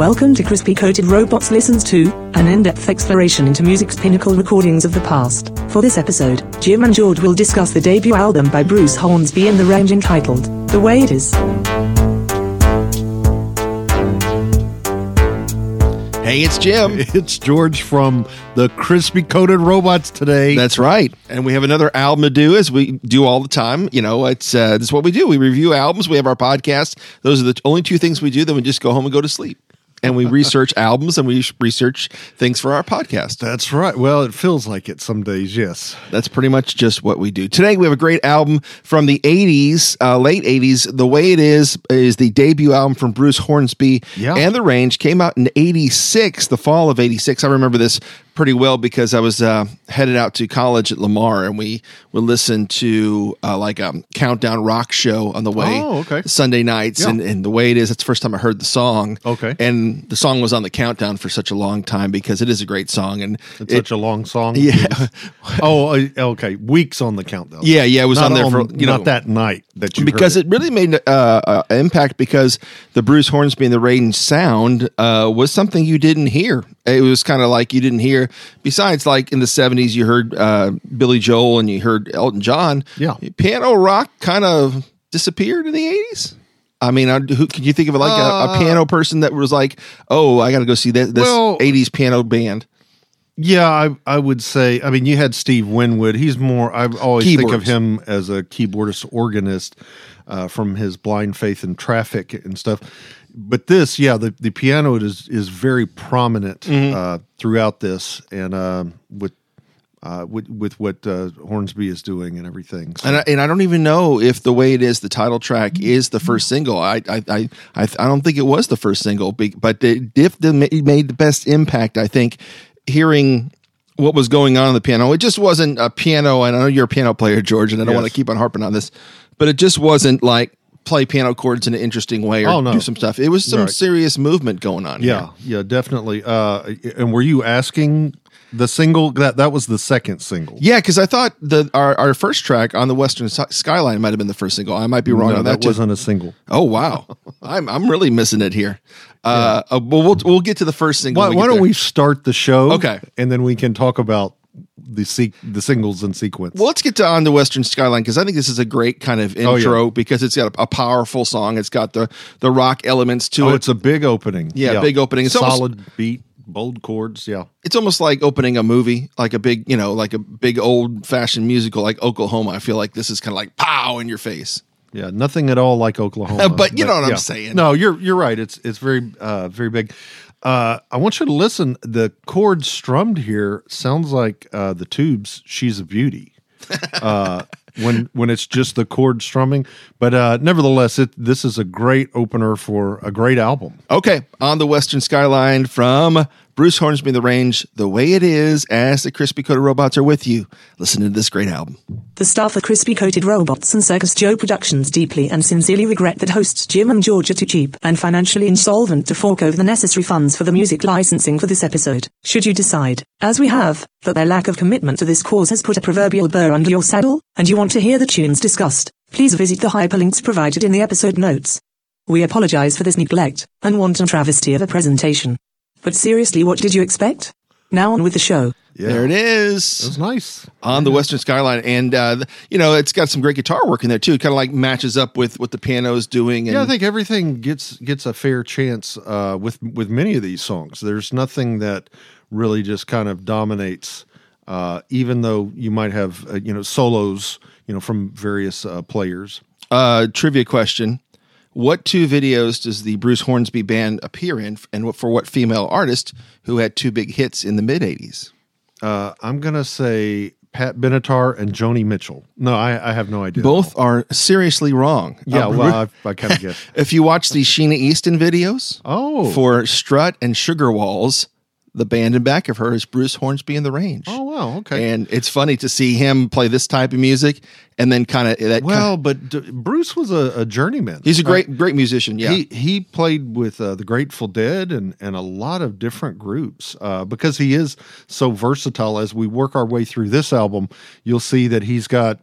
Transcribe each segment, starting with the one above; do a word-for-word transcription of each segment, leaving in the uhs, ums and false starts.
Welcome to Crispy Coated Robots Listens to, an in-depth exploration into music's pinnacle recordings of the past. For this episode, Jim and George will discuss the debut album by Bruce Hornsby in the range entitled, The Way It Is. Hey, it's Jim. It's George from the Crispy Coated Robots today. That's right. And we have another album to do, as we do all the time. You know, it's uh, this is what we do. We review albums. We have our podcast. Those are the only two things we do. Then we just go home and go to sleep. And we research albums, and we research things for our podcast. That's right. Well, it feels like it some days, yes. That's pretty much just what we do. Today, we have a great album from the eighties, uh, late eighties. The Way It Is is the debut album from Bruce Hornsby yeah. and The Range. Came out in eighty-six, the fall of eighty-six. I remember this pretty well because I was uh, headed out to college at Lamar, and we would listen to uh, like a countdown rock show on the way oh, okay. Sunday nights. Yeah. And, and The Way It Is, that's the first time I heard the song. Okay. And the song was on the countdown for such a long time because it is a great song. And it's it, such a long song. Yeah. Oh, okay. Weeks on the countdown. Yeah. Yeah. It was not on there on, for, you know, not that night that you because heard it. It really made an uh, uh, impact because the Bruce Hornsby and the Range sound uh, was something you didn't hear. It was kind of like you didn't hear. Besides, like in the seventies, you heard uh, Billy Joel and you heard Elton John. Yeah, piano rock kind of disappeared in the eighties. I mean, I, who, can you think of it like uh, a, a piano person that was like, "Oh, I got to go see that, this well, eighties piano band"? Yeah, I, I would say. I mean, you had Steve Winwood. He's more. I always Keyboards. think of him as a keyboardist, organist uh, from his Blind Faith and Traffic and stuff. But this, yeah, the, the piano is is very prominent mm-hmm. uh, throughout this, and uh, with, uh, with with what uh, Hornsby is doing and everything. So. And I, and I don't even know if The Way It Is, the title track, is the first single. I I I, I don't think it was the first single, but it made the best impact. I think hearing what was going on on the piano, it just wasn't a piano. And I know you're a piano player, George, and I don't yes. want to keep on harping on this, but it just wasn't like. Play piano chords in an interesting way or oh, no. do some stuff. It was some right. serious movement going on yeah, here. Yeah, definitely. Uh, and were you asking the single? That that was the second single. Yeah, because I thought the our, our first track on the Western Skyline might have been the first single. I might be wrong no, on that. That wasn't a single. Oh, wow. I'm I'm really missing it here. Uh, yeah. uh, but we'll, we'll get to the first single. Why, why don't there. we start the show? Okay. And then we can talk about the se- the singles in sequence. Well, let's get to On the Western Skyline because I think this is a great kind of intro oh, yeah. because it's got a, a powerful song. It's got the, the rock elements to oh, it. Oh, it's a big opening. Yeah, yeah. big opening. It's Solid almost, beat, bold chords, yeah. It's almost like opening a movie, like a big, you know, like a big old-fashioned musical like Oklahoma. I feel like this is kind of like pow in your face. Yeah, nothing at all like Oklahoma. but you but, know what yeah. I'm saying. No, you're you're right. It's it's very uh, very big. Uh, I want you to listen. The chord strummed here sounds like uh, the Tubes. She's a Beauty. Uh, when when it's just the chord strumming, but uh, nevertheless, it, this is a great opener for a great album. Okay, On the Western Skyline from Bruce Hornsby, The Range, The Way It Is, as the Crispy Coated Robots are with you. Listen to this great album. The staff of Crispy Coated Robots and Circus Joe Productions deeply and sincerely regret that hosts Jim and George are too cheap and financially insolvent to fork over the necessary funds for the music licensing for this episode. Should you decide, as we have, that their lack of commitment to this cause has put a proverbial burr under your saddle, and you want to hear the tunes discussed, please visit the hyperlinks provided in the episode notes. We apologize for this neglect and wanton travesty of a presentation. But seriously, what did you expect? Now on with the show. Yeah. There it is. It was nice. On the yeah. Western Skyline. And, uh, the, you know, it's got some great guitar work in there, too. It kind of like matches up with what the piano's doing. And yeah, I think everything gets gets a fair chance uh, with, with many of these songs. There's nothing that really just kind of dominates, uh, even though you might have, uh, you know, solos, you know, from various uh, players. Uh, trivia question. What two videos does the Bruce Hornsby band appear in, and for what female artist who had two big hits in the mid-eighties? Uh, I'm going to say Pat Benatar and Joni Mitchell. No, I, I have no idea. Both are seriously wrong. Yeah, um, well, I, I kind of guess. If you watch the Sheena Easton videos oh. for Strut and Sugar Walls, the band in back of her is Bruce Hornsby and the Range. Oh, wow, okay. And it's funny to see him play this type of music and then kind of that. Well, kinda, but D- Bruce was a, a journeyman. He's a great, right? great musician. Yeah, he he played with uh, the Grateful Dead and and a lot of different groups uh, because he is so versatile. As we work our way through this album, you'll see that he's got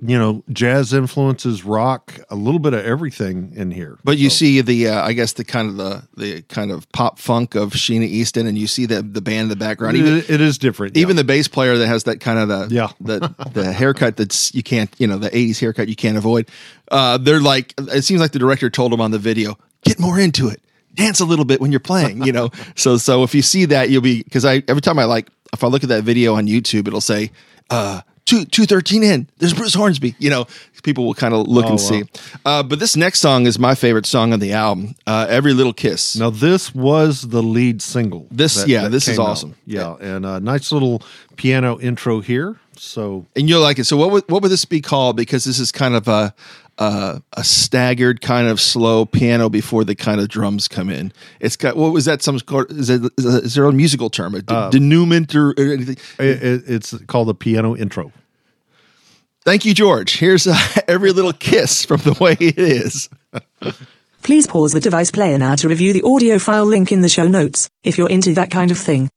you know, jazz influences, rock, a little bit of everything in here. But you so. see the, uh, I guess the kind of the, the kind of pop funk of Sheena Easton, and you see the the band in the background. Even, it, it is different. Even yeah. the bass player that has that kind of the, yeah. the, the haircut that's, you can't, you know, the eighties haircut you can't avoid. Uh, they're like, it seems like the director told them on the video, get more into it, dance a little bit when you're playing, you know? so, so if you see that, you'll be, cause I, every time I like, if I look at that video on YouTube, it'll say, uh, Two two thirteen in. There's Bruce Hornsby. You know, people will kind of look oh, and see. Wow. Uh, but this next song is my favorite song on the album. Uh, Every Little Kiss. Now this was the lead single. This that, yeah, that this is awesome. Out. Yeah, and a nice little piano intro here. So and you'll like it. So what would what would this be called? Because this is kind of a a, a staggered kind of slow piano before the kind of drums come in. It's got what was that? Some is, it, is there a musical term? A de- uh, denouement or, or anything? It, it's called a piano intro. Thank you, George. Here's uh, Every Little Kiss from The Way It Is. Please pause the device player now to review the audio file link in the show notes if you're into that kind of thing.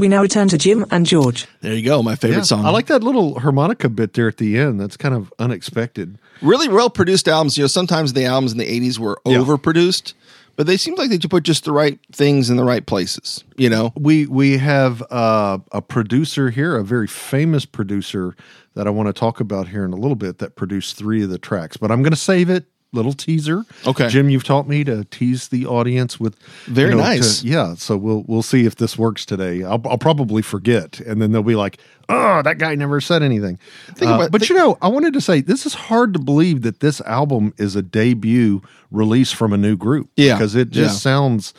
We now return to Jim and George. There you go, my favorite yeah, song. I like that little harmonica bit there at the end. That's kind of unexpected. Really well-produced albums. You know, sometimes the albums in the eighties were yeah. overproduced, but they seemed like they put just the right things in the right places, you know? We we have uh, a producer here, a very famous producer that I want to talk about here in a little bit that produced three of the tracks, but I'm going to save it. Little teaser. Okay. Jim, you've taught me to tease the audience with very you know, nice. To, yeah. So we'll, we'll see if this works today. I'll, I'll probably forget. And then they'll be like, oh, that guy never said anything. Think uh, about, but think, you know, I wanted to say, this is hard to believe that this album is a debut release from a new group. Yeah. Because it just yeah. sounds,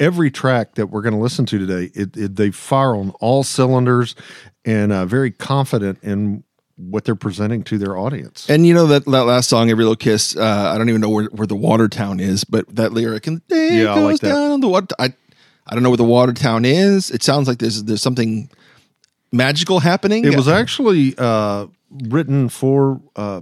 every track that we're going to listen to today, it, it they fire on all cylinders and uh, very confident in what they're presenting to their audience. And you know, that, that last song, Every Little Kiss, uh, I don't even know where, where the water town is, but that lyric, and yeah, goes I like that. Down the water. I, I don't know where the water town is. It sounds like there's, there's something magical happening. It was actually, uh, written for, uh,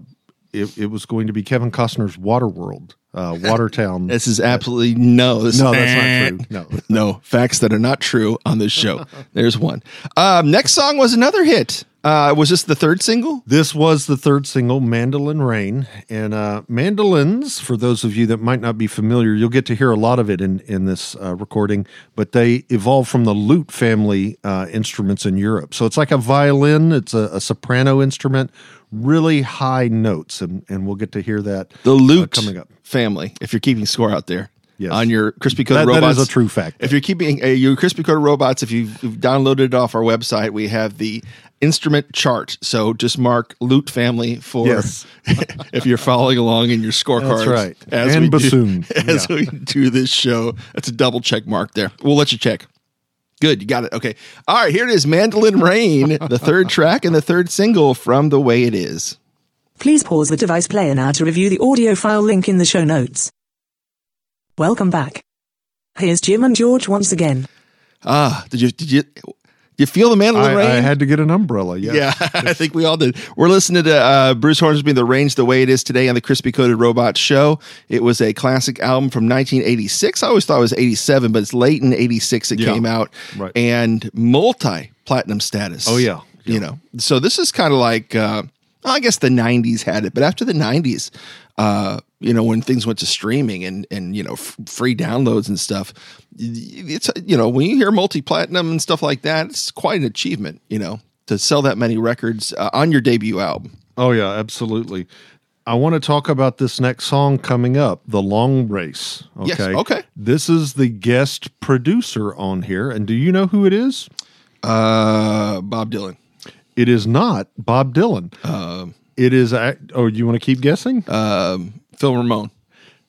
it, it was going to be Kevin Costner's Water World. Uh, Watertown. This is absolutely no. This no, that's not true. No, no facts that are not true on this show. There's one. Um, next song was another hit. Uh, was this the third single? This was the third single, "Mandolin Rain." And uh, mandolins, for those of you that might not be familiar, you'll get to hear a lot of it in in this uh, recording. But they evolved from the lute family uh, instruments in Europe. So it's like a violin. It's a, a soprano instrument. Really high notes, and, and we'll get to hear that. The lute uh, coming up. Family, if you're keeping score out there yes. on your Crispy Coated Robots. That is a true fact. Though. If you're keeping uh, your Crispy Coated Robots, if you've, you've downloaded it off our website, we have the instrument chart. So just mark lute family for yes. if you're following along in your scorecards. That's right. As and we bassoon. Do, as yeah. we do this show, that's a double check mark there. We'll let you check. Good, you got it. Okay. All right, here it is, Mandolin Rain, the third track and the third single from The Way It Is. Please pause the device player now to review the audio file link in the show notes. Welcome back. Here's Jim and George once again. Ah, did you did you, did you feel the mandolin I, rain? I had to get an umbrella, yes. yeah. Yeah, I think we all did. We're listening to uh, Bruce Hornsby, The Rain's The Way It Is today on the Crispy Coated Robots show. It was a classic album from nineteen eighty-six. I always thought it was eighty-seven, but it's late in eighty-six it yeah, came out. Right. And multi-platinum status. Oh, yeah. yeah. You know, so this is kind of like... Uh, I guess the nineties had it, but after the nineties, uh, you know, when things went to streaming and, and you know, f- free downloads and stuff, it's, you know, when you hear multi-platinum and stuff like that, it's quite an achievement, you know, to sell that many records uh, on your debut album. Oh, yeah, absolutely. I want to talk about this next song coming up, The Long Race. Okay. Yes, okay. This is the guest producer on here, and do you know who it is? Uh, Bob Dylan. It is not Bob Dylan. Um, it is, oh, you want to keep guessing? Um, Phil Ramone.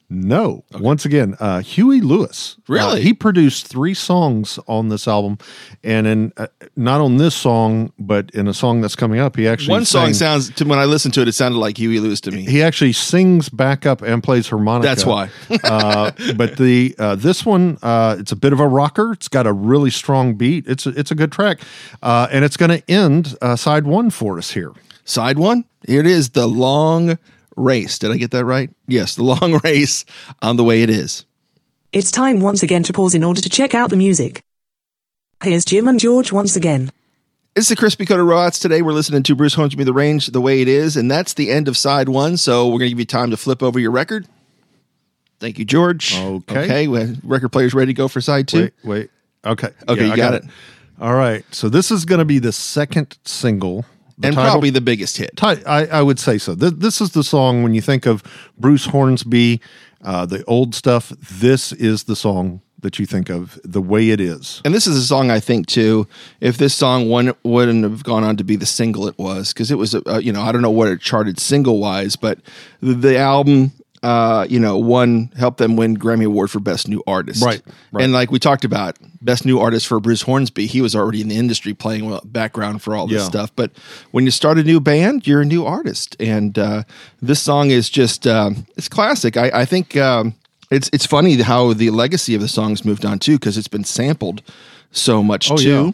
No. Okay. Once again, uh, Huey Lewis. Really? Uh, he produced three songs on this album, and in, uh, not on this song, but in a song that's coming up, he actually One sang, song sounds, to, when I listened to it, it sounded like Huey Lewis to me. He actually sings back up and plays harmonica. That's why. uh, but the uh, this one, uh, it's a bit of a rocker. It's got a really strong beat. It's a, it's a good track, uh, and it's going to end uh, side one for us here. Side one? Here it is, The Long Race. Did I get that right? Yes, The Long Race on The Way It Is. It's time once again to pause in order to check out the music. Here's Jim and George once again. It's the Crispy Coated Robots. Today we're listening to Bruce Hornsby, The Range the Way It Is, and that's the end of side one. So we're going to give you time to flip over your record. Thank you, George. Okay. Okay. Record player's ready to go for side two. Wait, wait. Okay. Okay, yeah, you got, got it. it. All right. So this is going to be the second single. The and title, probably the biggest hit. Ti- I, I would say so. Th- this is the song, when you think of Bruce Hornsby, uh, the old stuff, this is the song that you think of, the way it is. And this is a song, I think, too, if this song one, wouldn't have gone on to be the single it was, because it was, uh, you know, I don't know what it charted single-wise, but the, the album... Uh, you know, one helped them win Grammy Award for Best New Artist. Right, right. And like we talked about, Best New Artist for Bruce Hornsby, he was already in the industry playing background for all this yeah. stuff. But when you start a new band, you're a new artist. And uh, this song is just, um, it's classic. I, I think um, it's it's funny how the legacy of the song's moved on too, because it's been sampled so much oh, too. Yeah.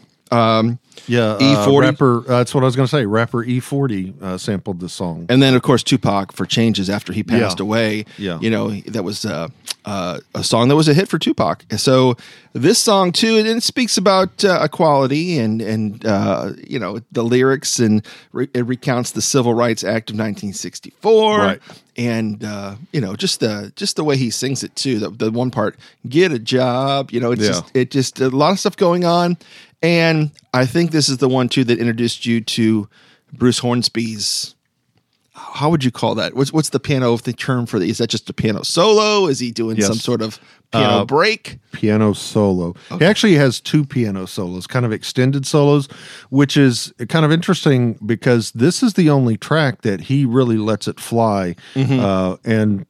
Um, Yeah, E forty. Uh, rapper, uh, that's what I was going to say. Rapper E forty uh, sampled the song. And then, of course, Tupac for Changes after he passed yeah. away. Yeah. You know, that was uh, uh, a song that was a hit for Tupac. So this song, too, and it speaks about uh, equality and, and uh, you know, the lyrics, and re- it recounts the Civil Rights Act of nineteen sixty-four. Right. And, uh, you know, just the just the way he sings it, too. The, the one part, get a job. You know, it's yeah. just, it just a lot of stuff going on. And I think this is the one, too, that introduced you to Bruce Hornsby's, how would you call that? What's what's the piano the term for that? Is that just a piano solo? Is he doing yes. some sort of piano uh, break? Piano solo. Okay. He actually has two piano solos, kind of extended solos, which is kind of interesting because this is the only track that he really lets it fly. Mm-hmm. Uh, and...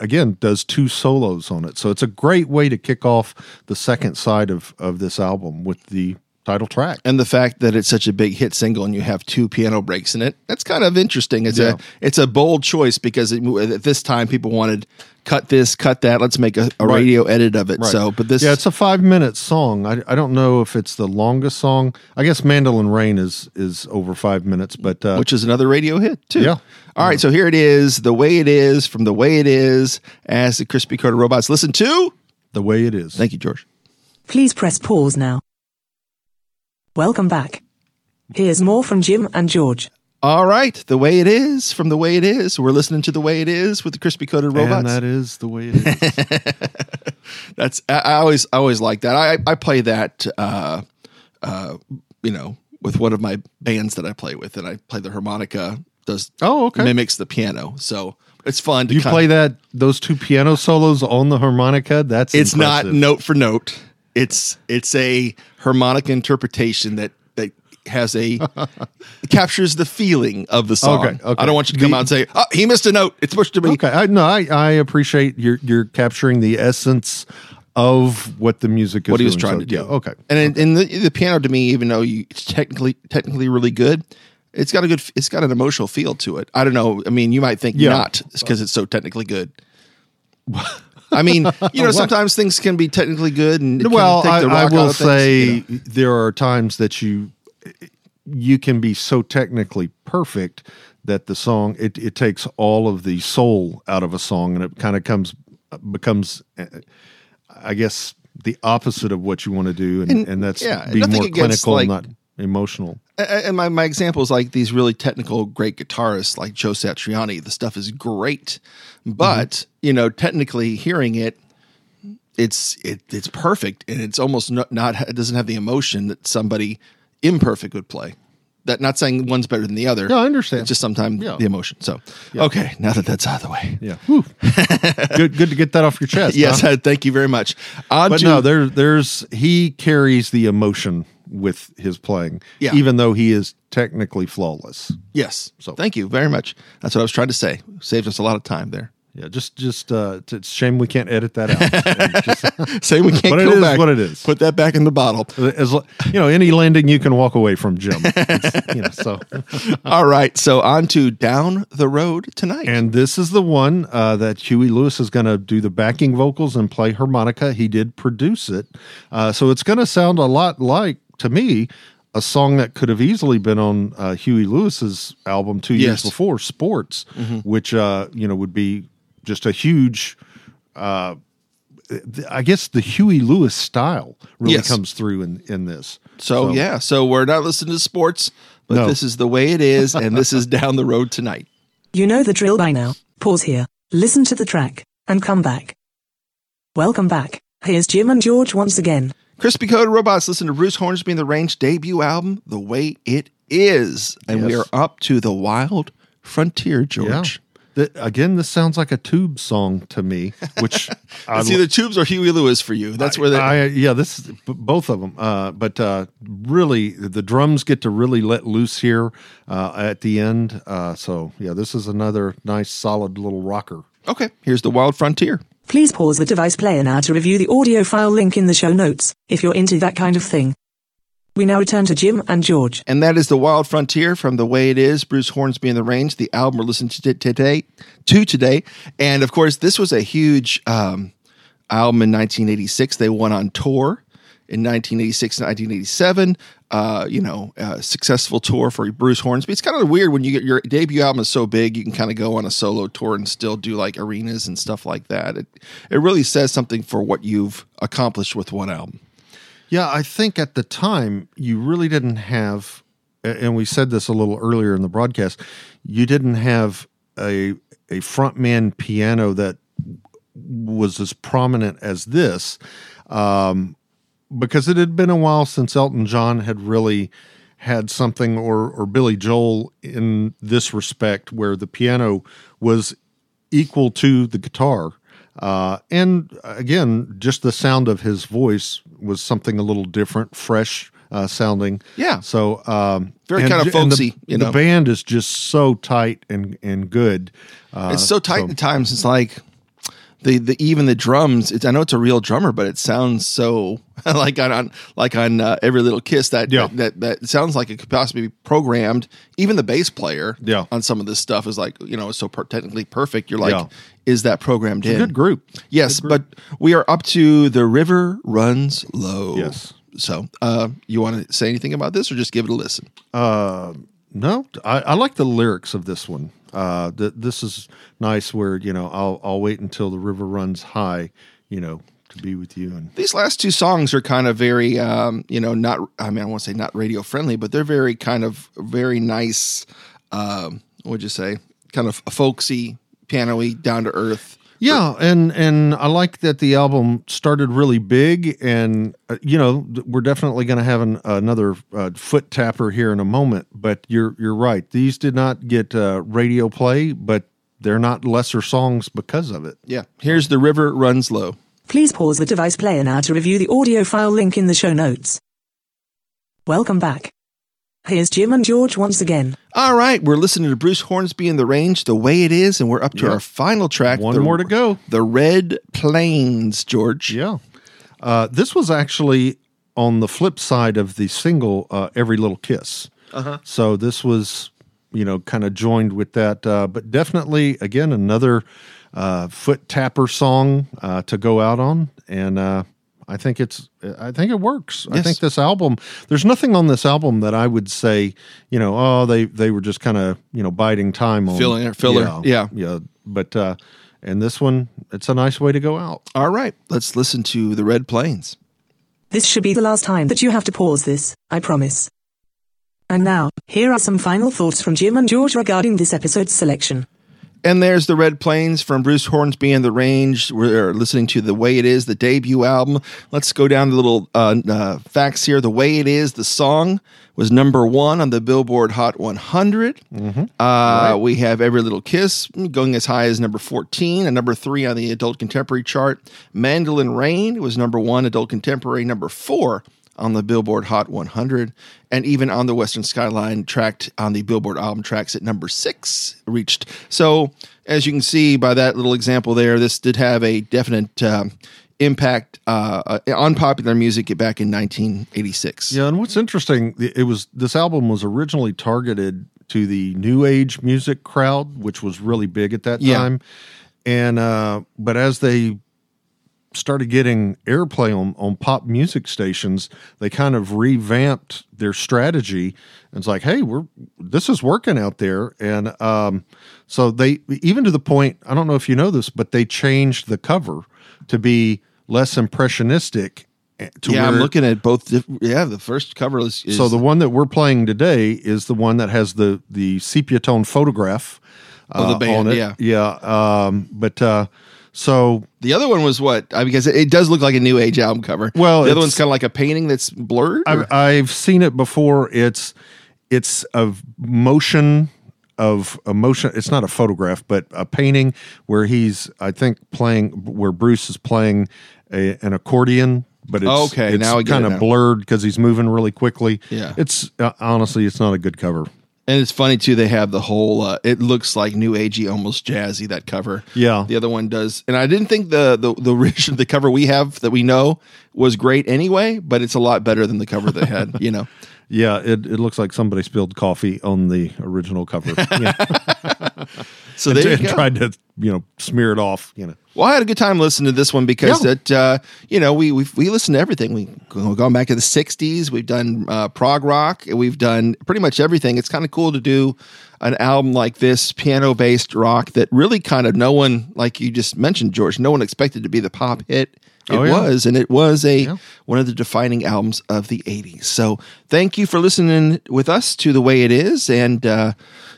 again, does two solos on it. So it's a great way to kick off the second side of, of this album with the title track. And the fact that it's such a big hit single and you have two piano breaks in it, that's kind of interesting. It's yeah. a it's a bold choice because it, at this time people wanted cut this, cut that, let's make a, a right. radio edit of it. Right. So, but this Yeah, it's a five-minute song. I, I don't know if it's the longest song. I guess Mandolin Rain is is over five minutes, but uh, which is another radio hit too. Yeah. All right, yeah. So here it is, The Way It Is, from The Way It Is, as the Crispy Coated Robots. Listen to The Way It Is. Thank you, George. Please press pause now. Welcome back. Here's more from Jim and George. All right. The Way It Is from The Way It Is. We're listening to The Way It Is with the Crispy Coated Robots. And that is The Way It Is. That's, I, I always I always like that. I, I play that, uh, uh, you know, with one of my bands that I play with. And I play the harmonica, does oh, okay. mimics the piano. So it's fun to You play of, that those two piano solos on the harmonica? That's It's impressive. Not note for note. It's it's a harmonic interpretation that, that has a captures the feeling of the song. Okay, okay. I don't want you to come the, out and say, oh, he missed a note. It's supposed to be okay. I, no, I, I appreciate your you're capturing the essence of what the music is. What he was doing, trying so, to do. Yeah, okay. And okay. and the, the piano to me, even though you, it's technically technically really good, it's got a good it's got an emotional feel to it. I don't know. I mean, you might think yeah. not because it's so technically good. I mean, you know, sometimes things can be technically good, and it well, can take the rock I, I will out of things, say you know? There are times that you you can be so technically perfect that the song it, it takes all of the soul out of a song, and it kind of comes becomes, I guess, the opposite of what you want to do, and, and, and that's yeah, be more clinical, like, not emotional. And my, my example is like these really technical, great guitarists like Joe Satriani. The stuff is great, but mm-hmm. you know, technically hearing it, it's it it's perfect, and it's almost not, not it doesn't have the emotion that somebody imperfect would play. That not saying one's better than the other. No, I understand. It's just sometimes yeah. the emotion. So yeah. okay, now that that's out of the way, yeah, good good to get that off your chest. Yes, huh? Thank you very much. On but to- no, there there's he carries the emotion with his playing, yeah. even though he is technically flawless. Yes. So thank you very much. That's what I was trying to say. Saved us a lot of time there. Yeah. Just, just, uh, it's a shame we can't edit that out. Just, say we can't go back. What it is. Put that back in the bottle. As you know, any landing you can walk away from, Jim. You know, so. All right. So on to Down the Road Tonight. And this is the one uh, that Huey Lewis is going to do the backing vocals and play harmonica. He did produce it. Uh, so it's going to sound a lot like, to me, a song that could have easily been on uh, Huey Lewis's album two yes. years before, Sports, mm-hmm. which uh, you know would be just a huge uh, I guess the Huey Lewis style really yes. comes through in, in this. So, so, yeah. So we're not listening to sports, but no. This is the way it is, and this is Down the Road Tonight. You know the drill by now. Pause here, listen to the track, and come back. Welcome back. Here's Jim and George once again. Crispy Coated Robots, listen to Bruce Hornsby and the Range debut album, The Way It Is. And yes. we are up to The Wild Frontier, George. Yeah. The, again, this sounds like a Tubes song to me, which... It's either Tubes or Huey Lewis for you. That's I, where they... I, yeah, this b- both of them. Uh, but uh, really, the drums get to really let loose here uh, at the end. Uh, so, yeah, this is another nice, solid little rocker. Okay, here's The Wild Frontier. Please pause the device player now to review the audio file link in the show notes, if you're into that kind of thing. We now return to Jim and George. And that is The Wild Frontier from The Way It Is, Bruce Hornsby and the Range, the album we're listening to today. To today. And, of course, this was a huge um, album in nineteen eighty-six. They went on tour in nineteen eighty-six and nineteen eighty-seven. Uh, you know, uh, successful tour for Bruce Hornsby. It's kind of weird when you get your debut album is so big, you can kind of go on a solo tour and still do like arenas and stuff like that. It it really says something for what you've accomplished with one album. Yeah, I think at the time you really didn't have, and we said this a little earlier in the broadcast, you didn't have a a frontman piano that was as prominent as this. Um, Because it had been a while since Elton John had really had something, or or Billy Joel in this respect, where the piano was equal to the guitar. Uh, and again, just the sound of his voice was something a little different, fresh uh, sounding. Yeah. So um, very and, kind of folksy. The, you know? The band is just so tight and, and good. Uh, it's so tight so, at times. It's like... The the even the drums. It's, I know it's a real drummer, but it sounds so like on, on like on uh, Every Little Kiss that, yeah. that that that sounds like it could possibly be programmed. Even the bass player yeah. on some of this stuff is like, you know, so per- technically perfect. You're like, yeah. is that programmed it's in? A good group. Yes, good group. But we are up to The River Runs Low. Yes. So uh, you want to say anything about this, or just give it a listen? Uh, no, I, I like the lyrics of this one. Uh, th- this is nice where, you know, I'll, I'll wait until the river runs high, you know, to be with you. And these last two songs are kind of very, um, you know, not, I mean, I won't say not radio friendly, but they're very kind of very nice. Um, what would you say? Kind of folksy, piano-y, down to earth. Yeah. And, and I like that the album started really big and, uh, you know, we're definitely going to have an, another uh, foot tapper here in a moment, but you're, you're right. These did not get uh, radio play, but they're not lesser songs because of it. Yeah. Here's The River Runs Low. Please pause the device player now to review the audio file link in the show notes. Welcome back. Here's Jim and George once again. All right, we're listening to Bruce Hornsby and the Range, The Way It Is, and we're up to yep. our final track. One the, more to go. The Red Plains, George. Yeah. Uh, this was actually on the flip side of the single uh, Every Little Kiss. Uh-huh. So this was, you know, kind of joined with that, uh, but definitely, again, another uh, foot tapper song uh, to go out on, and... Uh, I think it's. I think it works. Yes. I think this album. There's nothing on this album that I would say, you know, oh, they, they were just kind of, you know, biding time on filling it, filler, yeah, yeah. yeah. But uh, and this one, it's a nice way to go out. All right, let's listen to The Red Plains. This should be the last time that you have to pause this. I promise. And now, here are some final thoughts from Jim and George regarding this episode's selection. And there's The Red Plains from Bruce Hornsby and the Range. We're listening to The Way It Is, the debut album. Let's go down the little uh, uh, facts here. The Way It Is, the song, was number one on the Billboard Hot one hundred. Mm-hmm. Uh, right. We have Every Little Kiss going as high as number fourteen, and number three on the Adult Contemporary chart. Mandolin Rain was number one, Adult Contemporary, number four on the Billboard Hot one hundred, and even On the Western Skyline tracked on the Billboard album tracks at number six reached. So as you can see by that little example there, this did have a definite uh, impact uh, on popular music back in nineteen eighty-six. Yeah, and what's interesting, it was this album was originally targeted to the new age music crowd, which was really big at that yeah. time. And uh, but as they started getting airplay on, on pop music stations, they kind of revamped their strategy. And it's like, hey, we're, this is working out there. And, um, so they, even to the point, I don't know if you know this, but they changed the cover to be less impressionistic. To yeah, I'm looking at both. Diff- yeah, the first cover is, is so the one that we're playing today is the one that has the the sepia tone photograph uh, of the band. On it. Yeah, yeah. Um, but uh, so the other one was what? I because it, it does look like a new age album cover. Well, the other one's kind of like a painting that's blurred. I've, I've seen it before. It's it's a motion. Of emotion, it's not a photograph, but a painting where he's, I think, playing where Bruce is playing a, an accordion, but it's, oh, okay. it's kind of blurred because he's moving really quickly. Yeah, it's uh, honestly, it's not a good cover. And it's funny too. They have the whole. Uh, it looks like new agey, almost jazzy. That cover. Yeah, the other one does. And I didn't think the the the original the cover we have that we know was great anyway, but it's a lot better than the cover they had. You know. Yeah, it, it looks like somebody spilled coffee on the original cover. Yeah. So they and, and tried to you know smear it off. You know, well, I had a good time listening to this one because yeah. that uh, you know we we we listen to everything. We we've gone back to the sixties. We've done uh, prog rock. We've done pretty much everything. It's kind of cool to do an album like this, piano based rock that really kind of no one, like you just mentioned, George, no one expected to be the pop hit. It oh, yeah. was, and it was a yeah. one of the defining albums of the eighties. So thank you for listening with us to The Way It Is, and uh,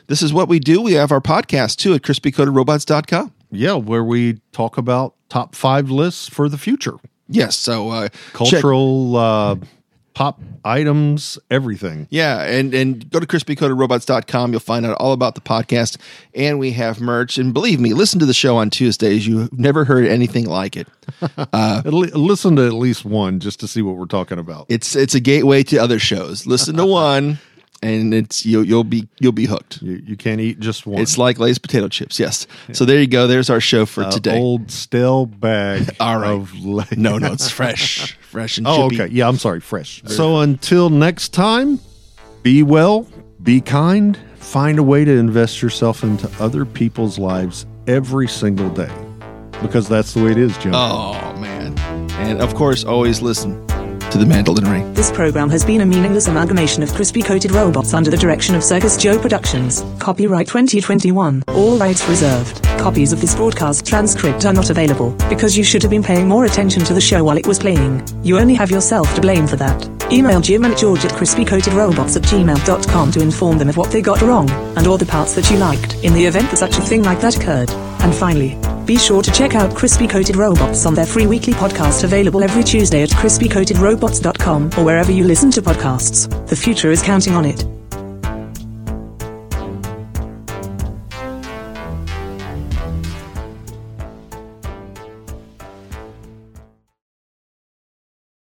this is what we do. We have our podcast, too, at crispy coated robots dot com. Yeah, where we talk about top five lists for the future. Yes, so... Uh, Cultural... Check- uh, pop items, everything. Yeah, and, and go to crispy coated robots dot com. You'll find out all about the podcast, and we have merch. And believe me, listen to the show on Tuesdays. You've never heard anything like it. Uh, listen to at least one just to see what we're talking about. It's it's a gateway to other shows. Listen to one, and it's you, you'll be you'll be hooked. You, you can't eat just one. It's like Lay's potato chips. Yes. Yeah. So there you go. There's our show for uh, today. Old stale bag. All right. Of Lay's. No, no, it's fresh. Fresh and oh, chippy. Okay. Yeah, I'm sorry. Fresh. Very so good. Until next time, be well, be kind, find a way to invest yourself into other people's lives every single day, because that's the way it is, John. Oh man! And of course, always listen to the Mandolin Ring. This program has been a meaningless amalgamation of Crispy Coated Robots under the direction of Circus Joe Productions. Copyright twenty twenty-one. All rights reserved. Copies of this broadcast transcript are not available, because you should have been paying more attention to the show while it was playing. You only have yourself to blame for that. Email Jim and George at crispy coated robots at gmail dot com to inform them of what they got wrong, and all the parts that you liked, in the event that such a thing like that occurred. And finally, be sure to check out Crispy Coated Robots on their free weekly podcast available every Tuesday at crispy coated robots dot com or wherever you listen to podcasts. The future is counting on it.